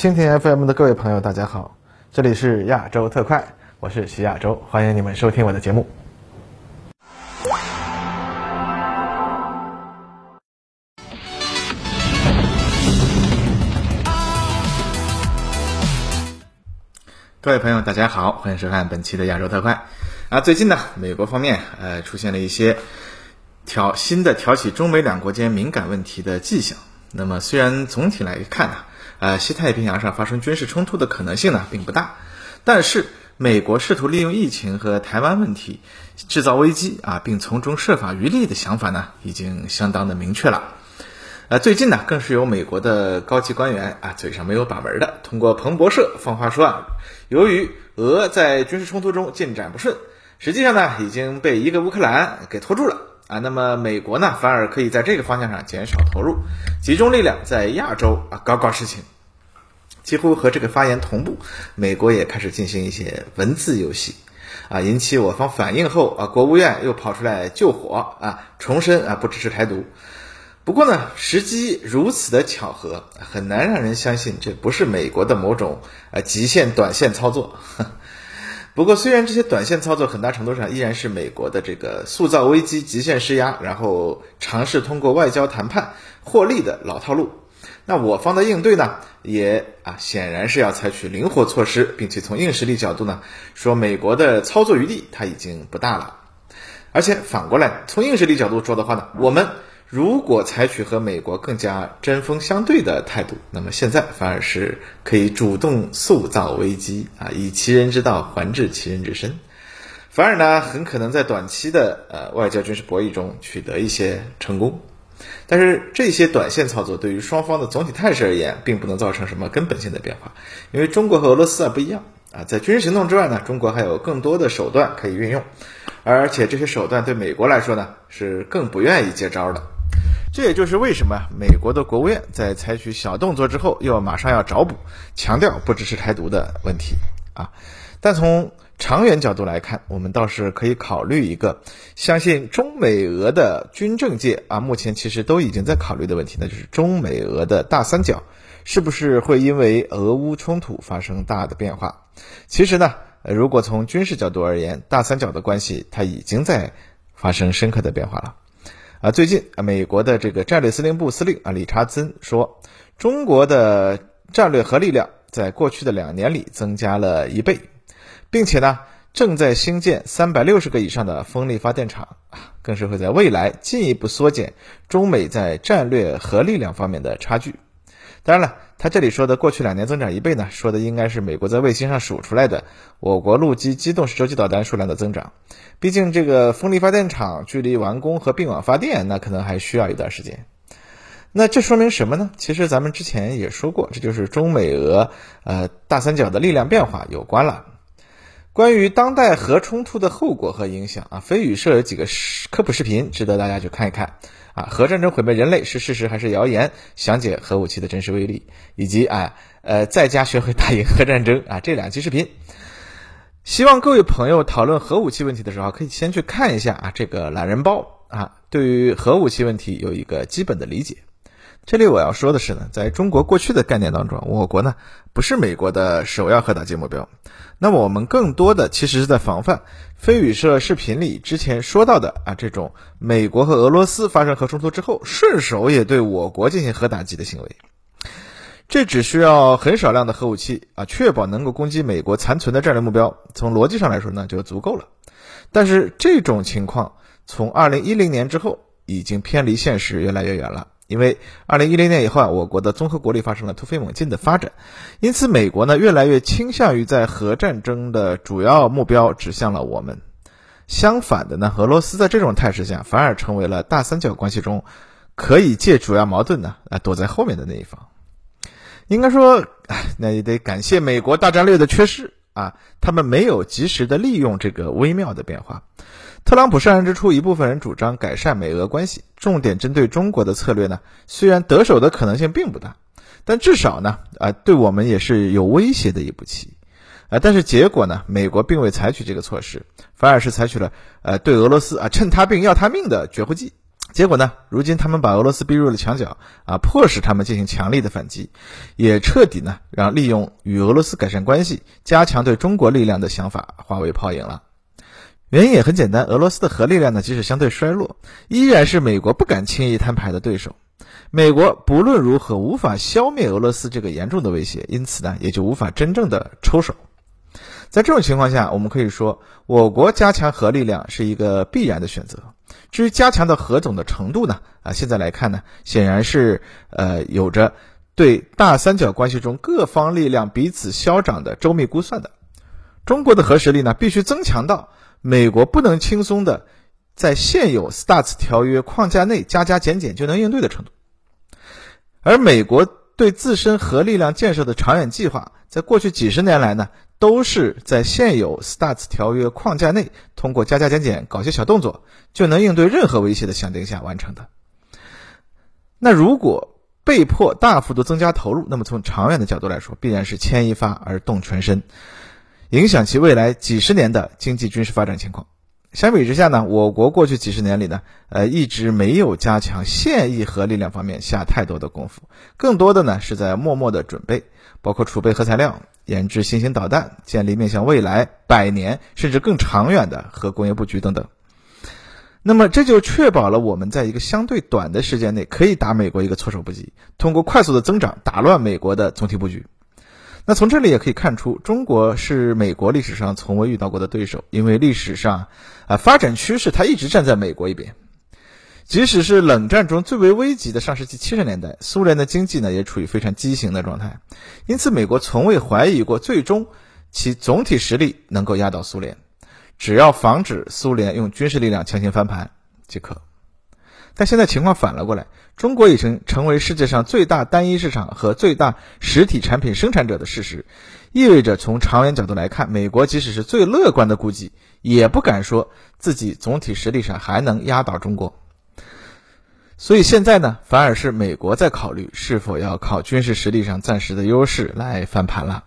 蜻蜓 FM 的各位朋友，大家好，这里是亚洲特快，我是徐亚洲，欢迎你们收听我的节目。各位朋友，大家好，欢迎收看本期的亚洲特快。最近呢，美国方面出现了一些新的挑起中美两国间敏感问题的迹象。那么虽然总体来看西太平洋上发生军事冲突的可能性呢并不大，但是美国试图利用疫情和台湾问题制造危机并从中设法渔利的想法呢已经相当的明确了。最近呢，更是有美国的高级官员嘴上没有把门的，通过彭博社放话说由于俄在军事冲突中进展不顺，实际上呢已经被一个乌克兰给拖住了那么美国呢反而可以在这个方向上减少投入，集中力量在亚洲搞事情。几乎和这个发言同步，美国也开始进行一些文字游戏引起我方反应后国务院又跑出来救火重申不支持台独。不过呢，时机如此的巧合，很难让人相信这不是美国的某种极限短线操作。不过虽然这些短线操作很大程度上依然是美国的这个塑造危机、极限施压，然后尝试通过外交谈判获利的老套路，那我方的应对呢也显然是要采取灵活措施，并且从硬实力角度呢说，美国的操作余地它已经不大了。而且反过来从硬实力角度说的话呢，我们如果采取和美国更加针锋相对的态度，那么现在反而是可以主动塑造危机以其人之道还治其人之身，反而呢很可能在短期的外交军事博弈中取得一些成功。但是这些短线操作对于双方的总体态势而言并不能造成什么根本性的变化，因为中国和俄罗斯不一样在军事行动之外呢，中国还有更多的手段可以运用，而且这些手段对美国来说呢是更不愿意接招的。这也就是为什么美国的国务院在采取小动作之后又马上要找补，强调不支持台独的问题但从长远角度来看，我们倒是可以考虑一个相信中美俄的军政界目前其实都已经在考虑的问题，那就是中美俄的大三角是不是会因为俄乌冲突发生大的变化。其实呢，如果从军事角度而言，大三角的关系它已经在发生深刻的变化了。最近美国的这个战略司令部司令理查兹说，中国的战略核力量在过去的2年里增加了1倍，并且呢正在兴建360个以上的风力发电厂更是会在未来进一步缩减中美在战略核力量方面的差距。当然了，他这里说的过去2年增长1倍呢，说的应该是美国在卫星上数出来的我国陆基机动式洲际导弹数量的增长，毕竟这个风力发电厂距离完工和并网发电那可能还需要一段时间。那这说明什么呢？其实咱们之前也说过，这就是中美俄大三角的力量变化有关了。关于当代核冲突的后果和影响飞宇社有几个科普视频值得大家去看一看核战争毁灭人类是事实还是谣言，详解核武器的真实威力，以及在家学会打赢核战争这2期视频。希望各位朋友讨论核武器问题的时候可以先去看一下这个懒人包对于核武器问题有一个基本的理解。这里我要说的是呢，在中国过去的概念当中，我国呢不是美国的首要核打击目标，那么我们更多的其实是在防范飞宇社视频里之前说到的这种美国和俄罗斯发生核冲突之后顺手也对我国进行核打击的行为。这只需要很少量的核武器确保能够攻击美国残存的战略目标，从逻辑上来说呢就足够了。但是这种情况从2010年之后已经偏离现实越来越远了，因为2010年以后我国的综合国力发生了突飞猛进的发展，因此美国呢越来越倾向于在核战争的主要目标指向了我们。相反的呢，俄罗斯在这种态势下反而成为了大三角关系中可以借主要矛盾呢躲在后面的那一方。应该说那也得感谢美国大战略的缺失他们没有及时的利用这个微妙的变化。特朗普上任之初，一部分人主张改善美俄关系，重点针对中国的策略呢，虽然得手的可能性并不大，但至少呢，对我们也是有威胁的一步棋。但是结果呢，美国并未采取这个措施，反而是采取了对俄罗斯趁他病要他命的绝户计结果呢，如今他们把俄罗斯逼入了墙角啊，迫使他们进行强力的反击，也彻底呢让利用与俄罗斯改善关系、加强对中国力量的想法化为泡影了。原因也很简单，俄罗斯的核力量呢，即使相对衰落，依然是美国不敢轻易摊牌的对手。美国不论如何无法消灭俄罗斯这个严重的威胁，因此呢，也就无法真正的抽手。在这种情况下，我们可以说，我国加强核力量是一个必然的选择。至于加强的核总的程度呢，现在来看呢，显然是有着对大三角关系中各方力量彼此消长的周密估算的。中国的核实力呢，必须增强到美国不能轻松的在现有 START 条约框架内加加减减就能应对的程度。而美国对自身核力量建设的长远计划，在过去几十年来呢，都是在现有 START 条约框架内通过加加减减搞些小动作就能应对任何威胁的想定下完成的。那如果被迫大幅度增加投入，那么从长远的角度来说，必然是牵一发而动全身，影响其未来几十年的经济军事发展情况。相比之下呢，我国过去几十年里呢，一直没有加强现役核力量方面下太多的功夫，更多的呢是在默默的准备，包括储备核材料、研制新型导弹、建立面向未来百年甚至更长远的核工业布局等等。那么这就确保了我们在一个相对短的时间内可以打美国一个措手不及，通过快速的增长打乱美国的总体布局。那从这里也可以看出，中国是美国历史上从未遇到过的对手，因为历史上发展趋势它一直站在美国一边。即使是冷战中最为危急的上世纪70年代，苏联的经济呢也处于非常畸形的状态，因此美国从未怀疑过最终其总体实力能够压倒苏联，只要防止苏联用军事力量强行翻盘即可。但现在情况反了过来，中国已经成为世界上最大单一市场和最大实体产品生产者的事实，意味着从长远角度来看，美国即使是最乐观的估计，也不敢说自己总体实力上还能压倒中国。所以现在呢，反而是美国在考虑是否要靠军事实力上暂时的优势来翻盘了。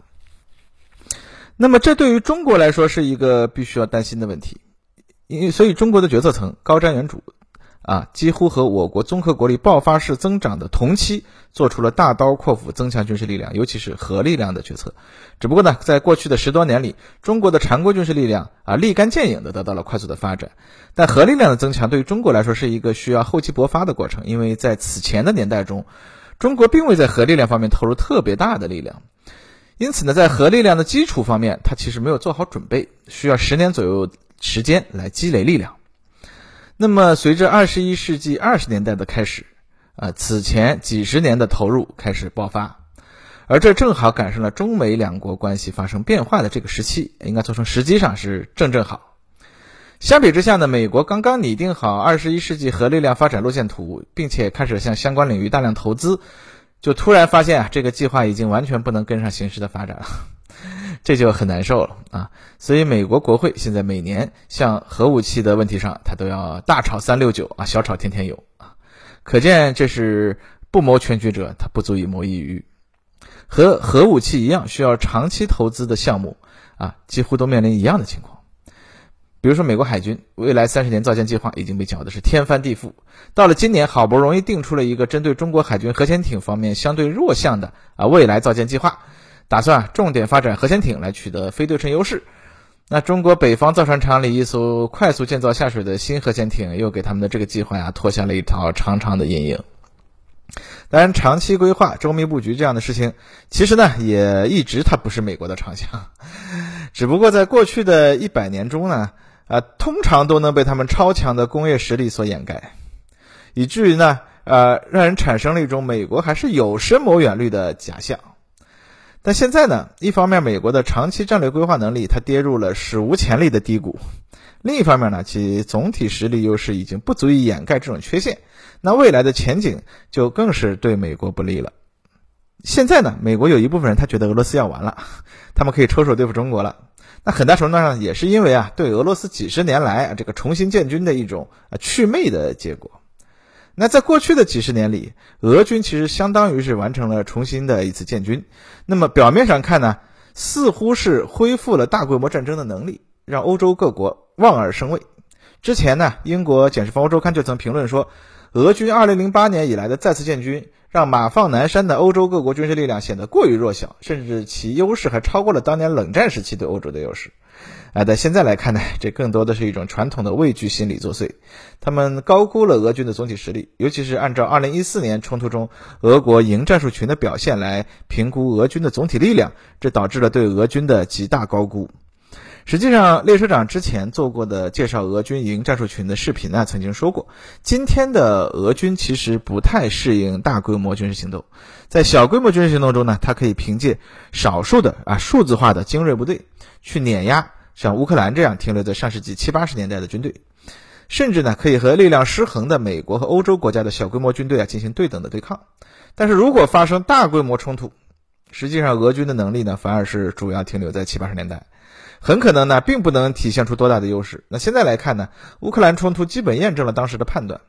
那么这对于中国来说是一个必须要担心的问题，所以中国的决策层高瞻远瞩啊，几乎和我国综合国力爆发式增长的同期做出了大刀阔斧增强军事力量，尤其是核力量的决策。只不过呢，在过去的10多年里，中国的常规军事力量立竿见影的得到了快速的发展，但核力量的增强对于中国来说是一个需要厚积薄发的过程，因为在此前的年代中，中国并未在核力量方面投入特别大的力量，因此呢，在核力量的基础方面它其实没有做好准备，需要10年左右时间来积累力量。那么随着21世纪20年代的开始此前几十年的投入开始爆发，而这正好赶上了中美两国关系发生变化的这个时期，应该从时机上是正好。相比之下呢，美国刚刚拟定好21世纪核力量发展路线图，并且开始向相关领域大量投资，就突然发现这个计划已经完全不能跟上形势的发展了，这就很难受了啊！所以美国国会现在每年像核武器的问题上，它都要大吵369啊，小吵天天有啊。可见这是不谋全局者，它不足以谋一隅。和核武器一样，需要长期投资的项目啊，几乎都面临一样的情况。比如说美国海军未来30年造舰计划已经被搅的是天翻地覆，到了今年好不容易定出了一个针对中国海军核潜艇方面相对弱项的未来造舰计划，打算重点发展核潜艇来取得非对称优势。那中国北方造船厂里一艘快速建造下水的新核潜艇，又给他们的这个计划脱下了一条长长的阴影。当然，长期规划、周密布局这样的事情，其实呢也一直它不是美国的长项，只不过在过去的100年中呢，通常都能被他们超强的工业实力所掩盖，以至于呢，让人产生了一种美国还是有深谋远虑的假象。但现在呢，一方面美国的长期战略规划能力它跌入了史无前例的低谷，另一方面呢，其总体实力优势已经不足以掩盖这种缺陷，那未来的前景就更是对美国不利了。现在呢，美国有一部分人他觉得俄罗斯要完了，他们可以抽手对付中国了。那很大程度上也是因为对俄罗斯几十年来这个重新建军的一种祛魅的结果。那在过去的几十年里，俄军其实相当于是完成了重新的一次建军，那么表面上看呢，似乎是恢复了大规模战争的能力，让欧洲各国望而生畏，之前呢，英国《简氏房屋周刊》就曾评论说，俄军2008年以来的再次建军，让马放南山的欧洲各国军事力量显得过于弱小，甚至其优势还超过了当年冷战时期对欧洲的优势。但现在来看呢，这更多的是一种传统的畏惧心理作祟。他们高估了俄军的总体实力，尤其是按照2014年冲突中俄国营战术群的表现来评估俄军的总体力量，这导致了对俄军的极大高估。实际上，列车长之前做过的介绍俄军营战术群的视频呢，曾经说过，今天的俄军其实不太适应大规模军事行动。在小规模军事行动中呢，它可以凭借少数的数字化的精锐部队去碾压像乌克兰这样停留在上世纪70、80年代的军队，甚至呢可以和力量失衡的美国和欧洲国家的小规模军队进行对等的对抗。但是如果发生大规模冲突，实际上俄军的能力呢反而是主要停留在70、80年代。很可能呢，并不能体现出多大的优势。那现在来看呢，乌克兰冲突基本验证了当时的判断。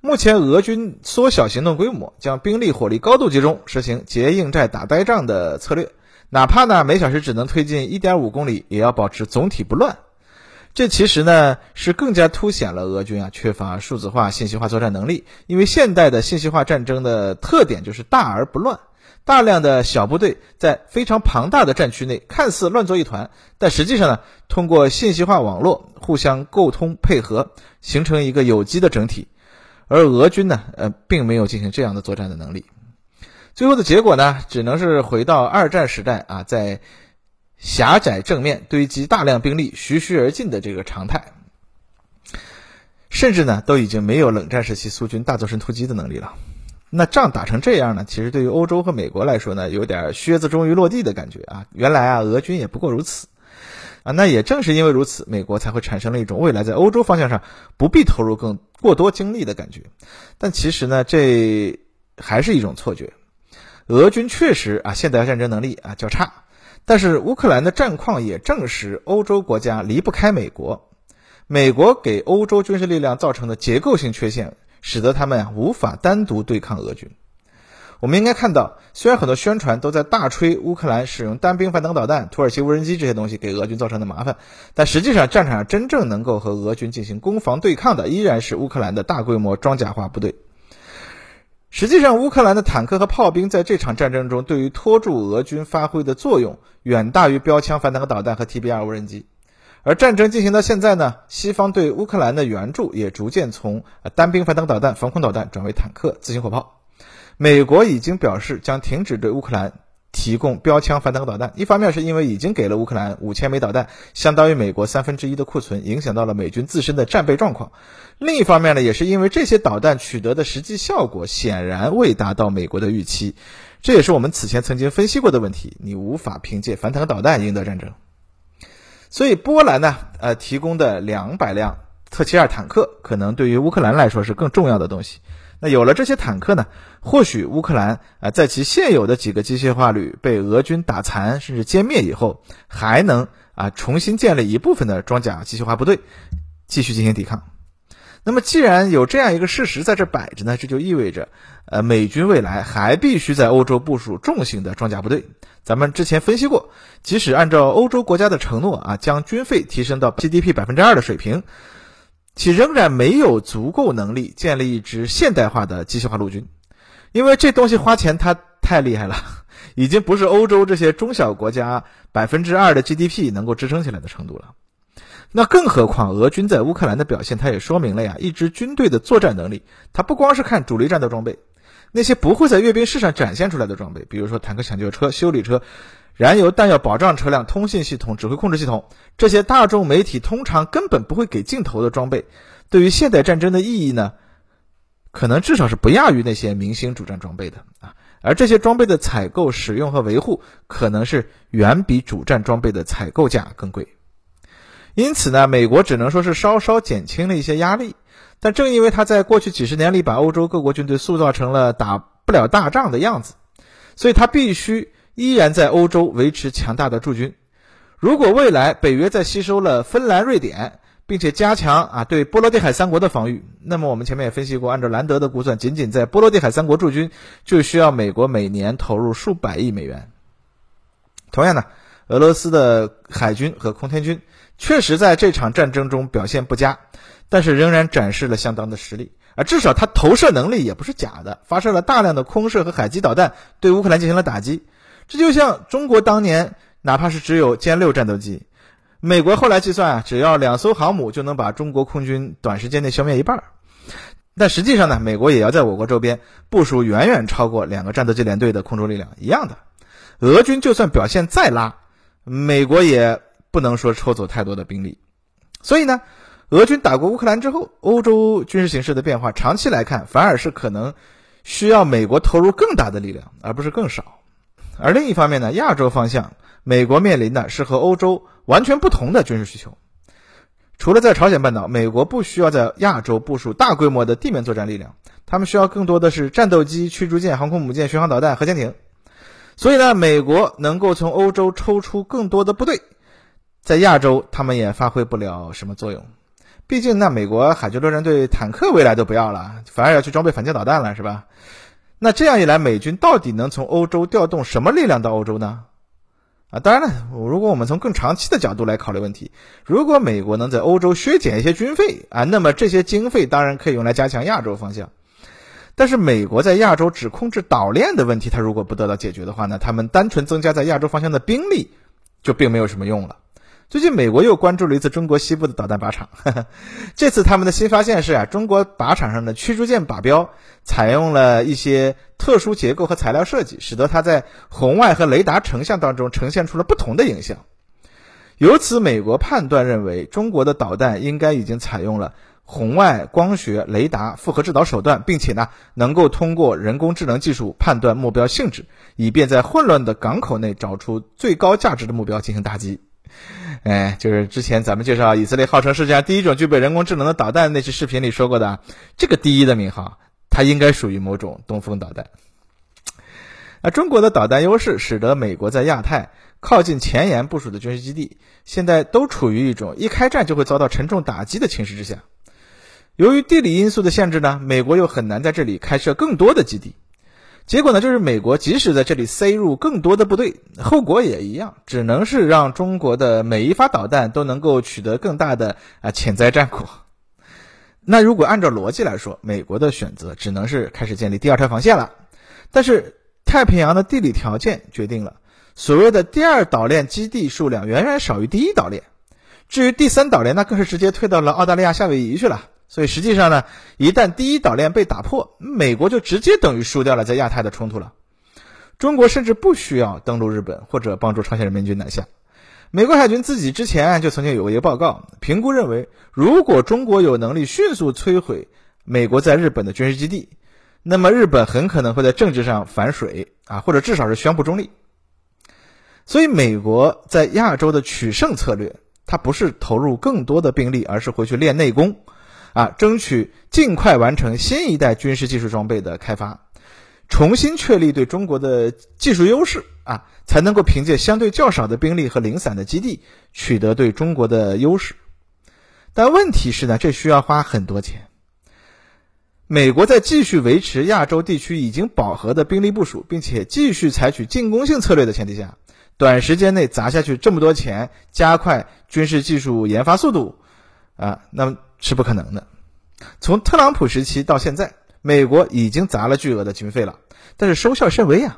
目前俄军缩小行动规模，将兵力火力高度集中，实行结硬寨打呆仗的策略，哪怕呢每小时只能推进 1.5 公里，也要保持总体不乱。这其实呢是更加凸显了俄军缺乏数字化、信息化作战能力，因为现代的信息化战争的特点就是大而不乱。大量的小部队在非常庞大的战区内看似乱作一团，但实际上呢，通过信息化网络互相沟通配合，形成一个有机的整体。而俄军呢，并没有进行这样的作战的能力。最后的结果呢，只能是回到二战时代在狭窄正面堆积大量兵力，徐徐而进的这个常态。甚至呢，都已经没有冷战时期苏军大纵深突击的能力了。那仗打成这样呢，其实对于欧洲和美国来说呢，有点靴子终于落地的感觉原来俄军也不过如此那也正是因为如此，美国才会产生了一种未来在欧洲方向上不必投入过多精力的感觉。但其实呢，这还是一种错觉。俄军确实现代战争能力较差，但是乌克兰的战况也证实欧洲国家离不开美国。美国给欧洲军事力量造成的结构性缺陷，使得他们无法单独对抗俄军。我们应该看到，虽然很多宣传都在大吹乌克兰使用单兵反坦克导弹、土耳其无人机这些东西给俄军造成的麻烦，但实际上战场上真正能够和俄军进行攻防对抗的，依然是乌克兰的大规模装甲化部队。实际上，乌克兰的坦克和炮兵在这场战争中对于拖住俄军发挥的作用，远大于标枪、反坦克导弹和 TB2 无人机。而战争进行到现在呢，西方对乌克兰的援助也逐渐从单兵反坦克导弹、防空导弹转为坦克、自行火炮。美国已经表示将停止对乌克兰提供标枪反坦克导弹，一方面是因为已经给了乌克兰5000枚导弹，相当于美国1/3的库存，影响到了美军自身的战备状况。另一方面呢，也是因为这些导弹取得的实际效果显然未达到美国的预期，这也是我们此前曾经分析过的问题，你无法凭借反坦克导弹赢得战争。所以波兰呢，提供的200辆特7-2坦克，可能对于乌克兰来说是更重要的东西。那有了这些坦克呢，或许乌克兰在其现有的几个机械化旅被俄军打残甚至歼灭以后，还能重新建立一部分的装甲机械化部队，继续进行抵抗。那么既然有这样一个事实在这摆着呢，这就意味着美军未来还必须在欧洲部署重型的装甲部队。咱们之前分析过，即使按照欧洲国家的承诺将军费提升到 GDP2% 的水平，其仍然没有足够能力建立一支现代化的机械化陆军。因为这东西花钱它太厉害了，已经不是欧洲这些中小国家 2% 的 GDP 能够支撑起来的程度了。那更何况俄军在乌克兰的表现，它也说明了一支军队的作战能力，它不光是看主力战斗装备，那些不会在阅兵式上展现出来的装备，比如说坦克抢救车、修理车、燃油弹药保障车辆、通信系统、指挥控制系统，这些大众媒体通常根本不会给镜头的装备，对于现代战争的意义呢，可能至少是不亚于那些明星主战装备的而这些装备的采购、使用和维护，可能是远比主战装备的采购价更贵。因此呢，美国只能说是稍稍减轻了一些压力，但正因为他在过去几十年里把欧洲各国军队塑造成了打不了大仗的样子，所以他必须依然在欧洲维持强大的驻军。如果未来北约在吸收了芬兰、瑞典，并且加强对波罗的海三国的防御，那么我们前面也分析过，按照兰德的估算，仅仅在波罗的海三国驻军就需要美国每年投入数百亿美元。同样呢，俄罗斯的海军和空天军确实在这场战争中表现不佳，但是仍然展示了相当的实力，而至少它投射能力也不是假的，发射了大量的空射和海基导弹，对乌克兰进行了打击。这就像中国当年哪怕是只有歼6战斗机，美国后来计算只要2艘航母就能把中国空军短时间内消灭一半。但实际上呢，美国也要在我国周边部署远远超过2个战斗机联队的空中力量，一样的。俄军就算表现再拉，美国也不能说抽走太多的兵力。所以呢，俄军打过乌克兰之后，欧洲军事形势的变化长期来看反而是可能需要美国投入更大的力量，而不是更少。而另一方面呢，亚洲方向美国面临的是和欧洲完全不同的军事需求。除了在朝鲜半岛，美国不需要在亚洲部署大规模的地面作战力量，他们需要更多的是战斗机、驱逐舰、航空母舰、巡航导弹、核潜艇。所以呢，美国能够从欧洲抽出更多的部队，在亚洲他们也发挥不了什么作用。毕竟那美国海军陆战队坦克未来都不要了，反而要去装备反舰导弹了，是吧？那这样一来，美军到底能从欧洲调动什么力量到欧洲呢？当然了，如果我们从更长期的角度来考虑问题，如果美国能在欧洲削减一些军费那么这些经费当然可以用来加强亚洲方向。但是美国在亚洲只控制岛链的问题，它如果不得到解决的话呢，他们单纯增加在亚洲方向的兵力就并没有什么用了。最近美国又关注了一次中国西部的导弹靶场，这次他们的新发现是中国靶场上的驱逐舰靶标采用了一些特殊结构和材料设计，使得它在红外和雷达成像当中呈现出了不同的影像。由此美国判断认为，中国的导弹应该已经采用了红外、光学、雷达复合制导手段，并且呢能够通过人工智能技术判断目标性质，以便在混乱的港口内找出最高价值的目标进行打击。就是之前咱们介绍以色列号称世界上第一种具备人工智能的导弹那期视频里说过的，这个第一的名号它应该属于某种东风导弹。中国的导弹优势使得美国在亚太靠近前沿部署的军事基地现在都处于一种一开战就会遭到沉重打击的情势之下。由于地理因素的限制呢，美国又很难在这里开设更多的基地，结果呢，就是美国即使在这里塞入更多的部队，后果也一样，只能是让中国的每一发导弹都能够取得更大的潜在战果。那如果按照逻辑来说，美国的选择只能是开始建立第2条防线了。但是太平洋的地理条件决定了所谓的第2岛链基地数量远远少于第1岛链，至于第3岛链那更是直接退到了澳大利亚、夏威夷去了。所以实际上呢，一旦第1岛链被打破，美国就直接等于输掉了在亚太的冲突了。中国甚至不需要登陆日本或者帮助朝鲜人民军南下。美国海军自己之前就曾经有过一个报告，评估认为，如果中国有能力迅速摧毁美国在日本的军事基地，那么日本很可能会在政治上反水或者至少是宣布中立。所以美国在亚洲的取胜策略，它不是投入更多的兵力，而是回去练内功。争取尽快完成新一代军事技术装备的开发，重新确立对中国的技术优势才能够凭借相对较少的兵力和零散的基地取得对中国的优势。但问题是呢，这需要花很多钱。美国在继续维持亚洲地区已经饱和的兵力部署，并且继续采取进攻性策略的前提下，短时间内砸下去这么多钱，加快军事技术研发速度那么是不可能的。从特朗普时期到现在，美国已经砸了巨额的军费了，但是收效甚微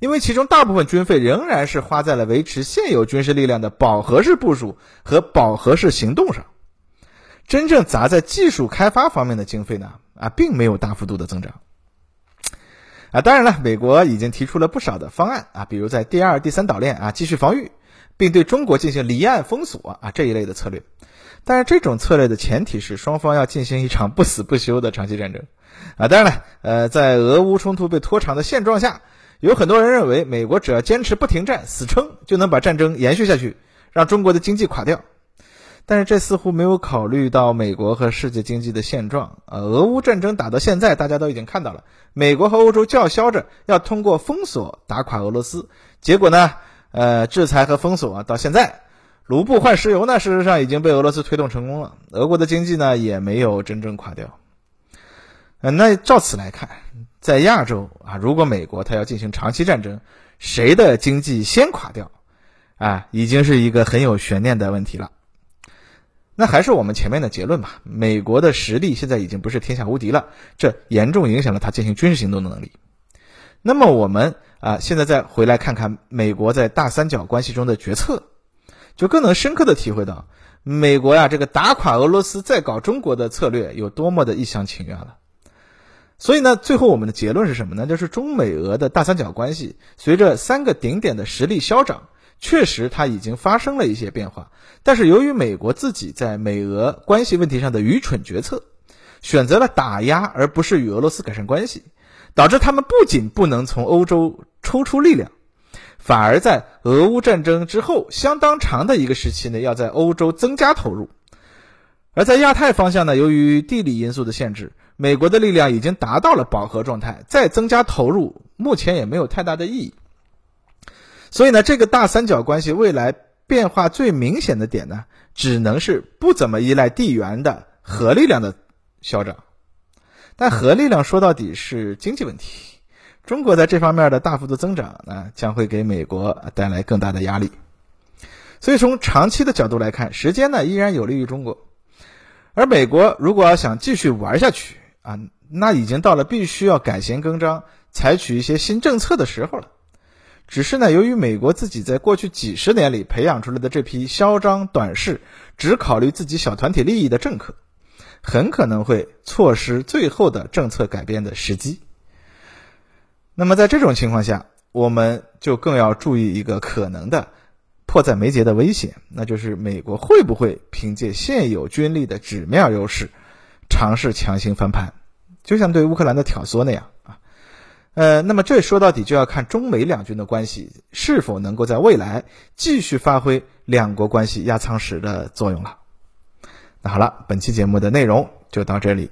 因为其中大部分军费仍然是花在了维持现有军事力量的饱和式部署和饱和式行动上。真正砸在技术开发方面的经费呢并没有大幅度的增长。当然了，美国已经提出了不少的方案比如在第2、第3岛链继续防御，并对中国进行离岸封锁这一类的策略。但是这种策略的前提是双方要进行一场不死不休的长期战争。当然了，在俄乌冲突被拖长的现状下，有很多人认为美国只要坚持不停战、死撑，就能把战争延续下去，让中国的经济垮掉。但是这似乎没有考虑到美国和世界经济的现状。俄乌战争打到现在，大家都已经看到了，美国和欧洲叫嚣着要通过封锁打垮俄罗斯，结果呢，制裁和封锁到现在，卢布换石油呢，事实上已经被俄罗斯推动成功了，俄国的经济呢也没有真正垮掉。那照此来看，在亚洲如果美国它要进行长期战争，谁的经济先垮掉，啊，已经是一个很有悬念的问题了。那还是我们前面的结论吧，美国的实力现在已经不是天下无敌了，这严重影响了他进行军事行动的能力。那么我们现在再回来看看美国在大三角关系中的决策，就更能深刻的体会到美国呀这个打垮俄罗斯再搞中国的策略有多么的一厢情愿了。所以呢，最后我们的结论是什么呢？就是中美俄的大三角关系随着三个顶点的实力消长，确实它已经发生了一些变化，但是由于美国自己在美俄关系问题上的愚蠢决策，选择了打压而不是与俄罗斯改善关系，导致他们不仅不能从欧洲抽出力量，反而在俄乌战争之后相当长的一个时期呢，要在欧洲增加投入。而在亚太方向呢，由于地理因素的限制，美国的力量已经达到了饱和状态，再增加投入目前也没有太大的意义。所以呢，这个大三角关系未来变化最明显的点呢，只能是不怎么依赖地缘的核力量的消长。但核力量说到底是经济问题，中国在这方面的大幅度增长呢，将会给美国带来更大的压力。所以从长期的角度来看，时间呢依然有利于中国。而美国如果要想继续玩下去啊，那已经到了必须要改弦更张，采取一些新政策的时候了。只是呢，由于美国自己在过去几十年里培养出来的这批嚣张短视、只考虑自己小团体利益的政客，很可能会错失最后的政策改变的时机。那么在这种情况下，我们就更要注意一个可能的迫在眉睫的危险，那就是美国会不会凭借现有军力的纸面优势尝试强行翻盘，就像对乌克兰的挑唆那样啊。那么这说到底就要看中美两军的关系是否能够在未来继续发挥两国关系压舱石的作用了。那好了，本期节目的内容就到这里。